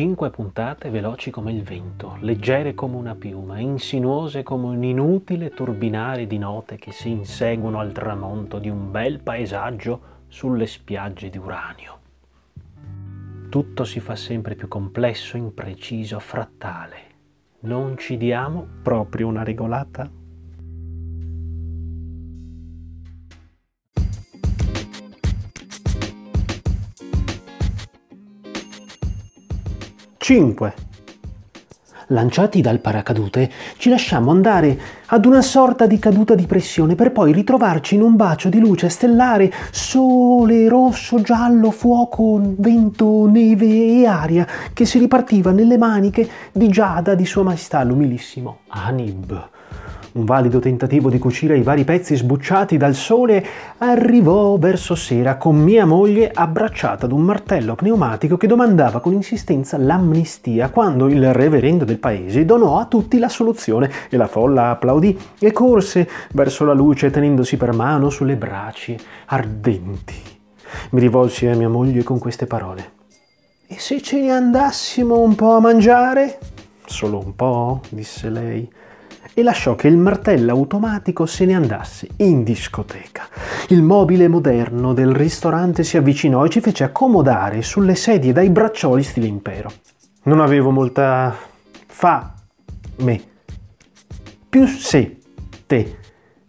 5 puntate veloci come il vento, leggere come una piuma, insinuose come un inutile turbinare di note che si inseguono al tramonto di un bel paesaggio sulle spiagge di Uranio. Tutto si fa sempre più complesso, impreciso, frattale. Non ci diamo proprio una regolata? Lanciati dal paracadute, ci lasciamo andare ad una sorta di caduta di pressione per poi ritrovarci in un bacio di luce stellare, sole, rosso, giallo, fuoco, vento, neve e aria che si ripartiva nelle maniche di giada di Sua Maestà l'umilissimo Anib. Un valido tentativo di cucire i vari pezzi sbucciati dal sole arrivò verso sera con mia moglie abbracciata ad un martello pneumatico che domandava con insistenza l'amnistia, quando il reverendo del paese donò a tutti la soluzione e la folla applaudì e corse verso la luce tenendosi per mano sulle braci ardenti. Mi rivolsi a mia moglie con queste parole: «E se ce ne andassimo un po' a mangiare?» «Solo un po'?» disse lei. E lasciò che il martello automatico se ne andasse in discoteca. Il mobile moderno del ristorante si avvicinò e ci fece accomodare sulle sedie dai braccioli stile impero. Non avevo molta fame, più sete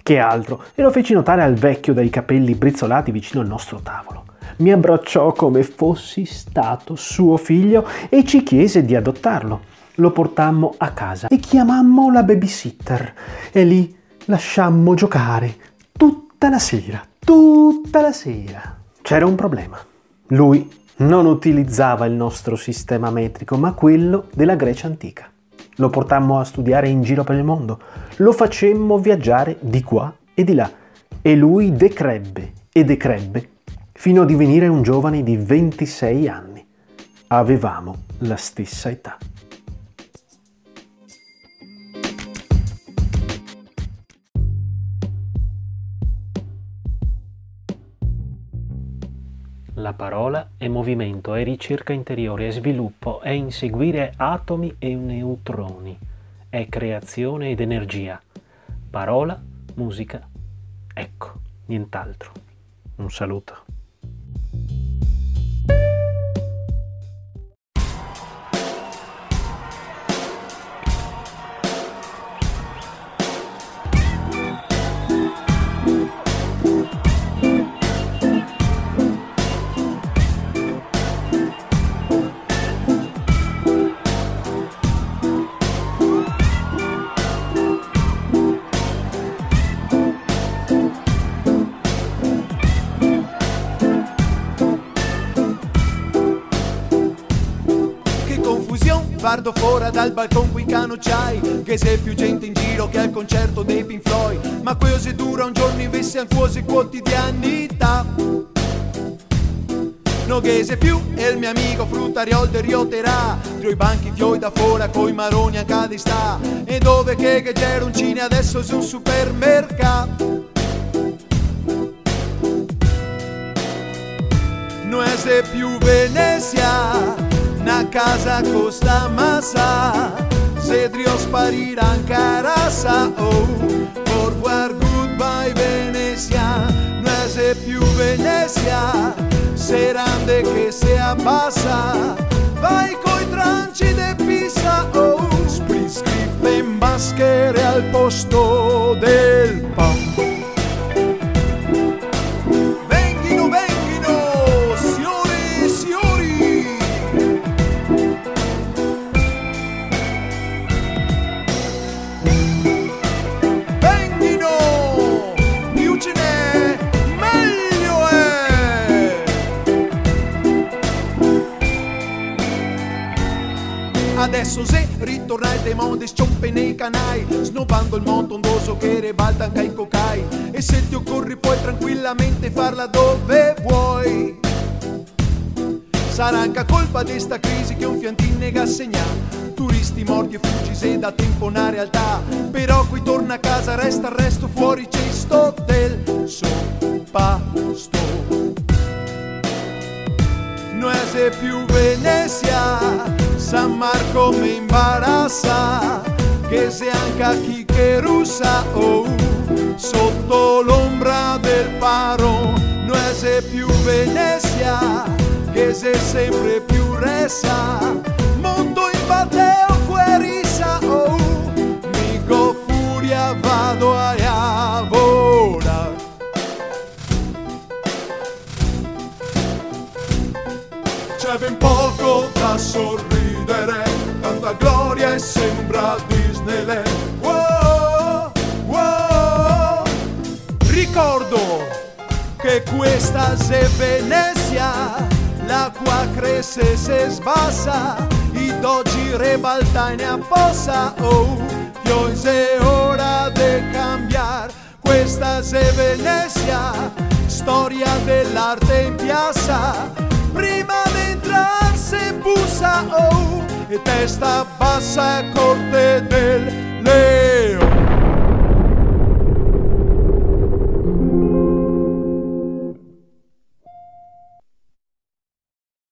che altro, e lo feci notare al vecchio dai capelli brizzolati vicino al nostro tavolo. Mi abbracciò come fossi stato suo figlio e ci chiese di adottarlo. Lo portammo a casa e chiamammo la babysitter e lì lasciammo giocare tutta la sera. C'era un problema. Lui non utilizzava il nostro sistema metrico, ma quello della Grecia antica. Lo portammo a studiare in giro per il mondo, lo facemmo viaggiare di qua e di là e lui decrebbe fino a divenire un giovane di 26 anni. Avevamo la stessa età. La parola è movimento, è ricerca interiore, è sviluppo, è inseguire atomi e neutroni, è creazione ed energia. Parola, musica, ecco, nient'altro. Un saluto. Guardo fuori dal balcone qui cano c'hai, che sei più gente in giro che al concerto dei Pink Floyd. Ma così dura un giorno invece anfuosi quotidianità. No che sei più e il mio amico fruttariol del rioterà, tra i banchi fioi da fuori coi maroni a cadi sta. E dove che c'era un cine adesso su un supermercato. Non è più Venezia, na casa costa massa, sedrio sparirà anche rasa. Oh, por war goodbye Venezia, no es più Venezia, serande che se abbassa, vai coi tranci de Pisa. Oh, scrive in maschere al posto del pa. Adesso se ritornai dei modi sciompe nei canai, snobbando il moto ondoso che ribalta anche i cocai. E se ti occorri puoi tranquillamente farla dove vuoi. Sarà anche colpa di sta crisi che un fiantin nega a segnare, turisti morti e fuggisi da tempo una realtà. Però qui torna a casa, resta al resto, fuori c'è sto del suo pasto. nuece più Venezia, San Marco me imbarazza, che se anca chi che russa, oh, sotto l'ombra del paro, nuece più Venezia, che se sempre più resa, mondo in bateo querisa, oh, mico furia vado a lavorare. C'è ben poco da sorridere, tanta gloria e sembra Disneyland. Wow, wow. Ricordo che questa è Venezia, l'acqua cresce e se sbassa, i doggi ribalta in apposta, oh, che oggi è ora di cambiare. Questa è Venezia, storia dell'arte in piazza, prima di entrare si bussa, oh, e testa bassa e corte del le.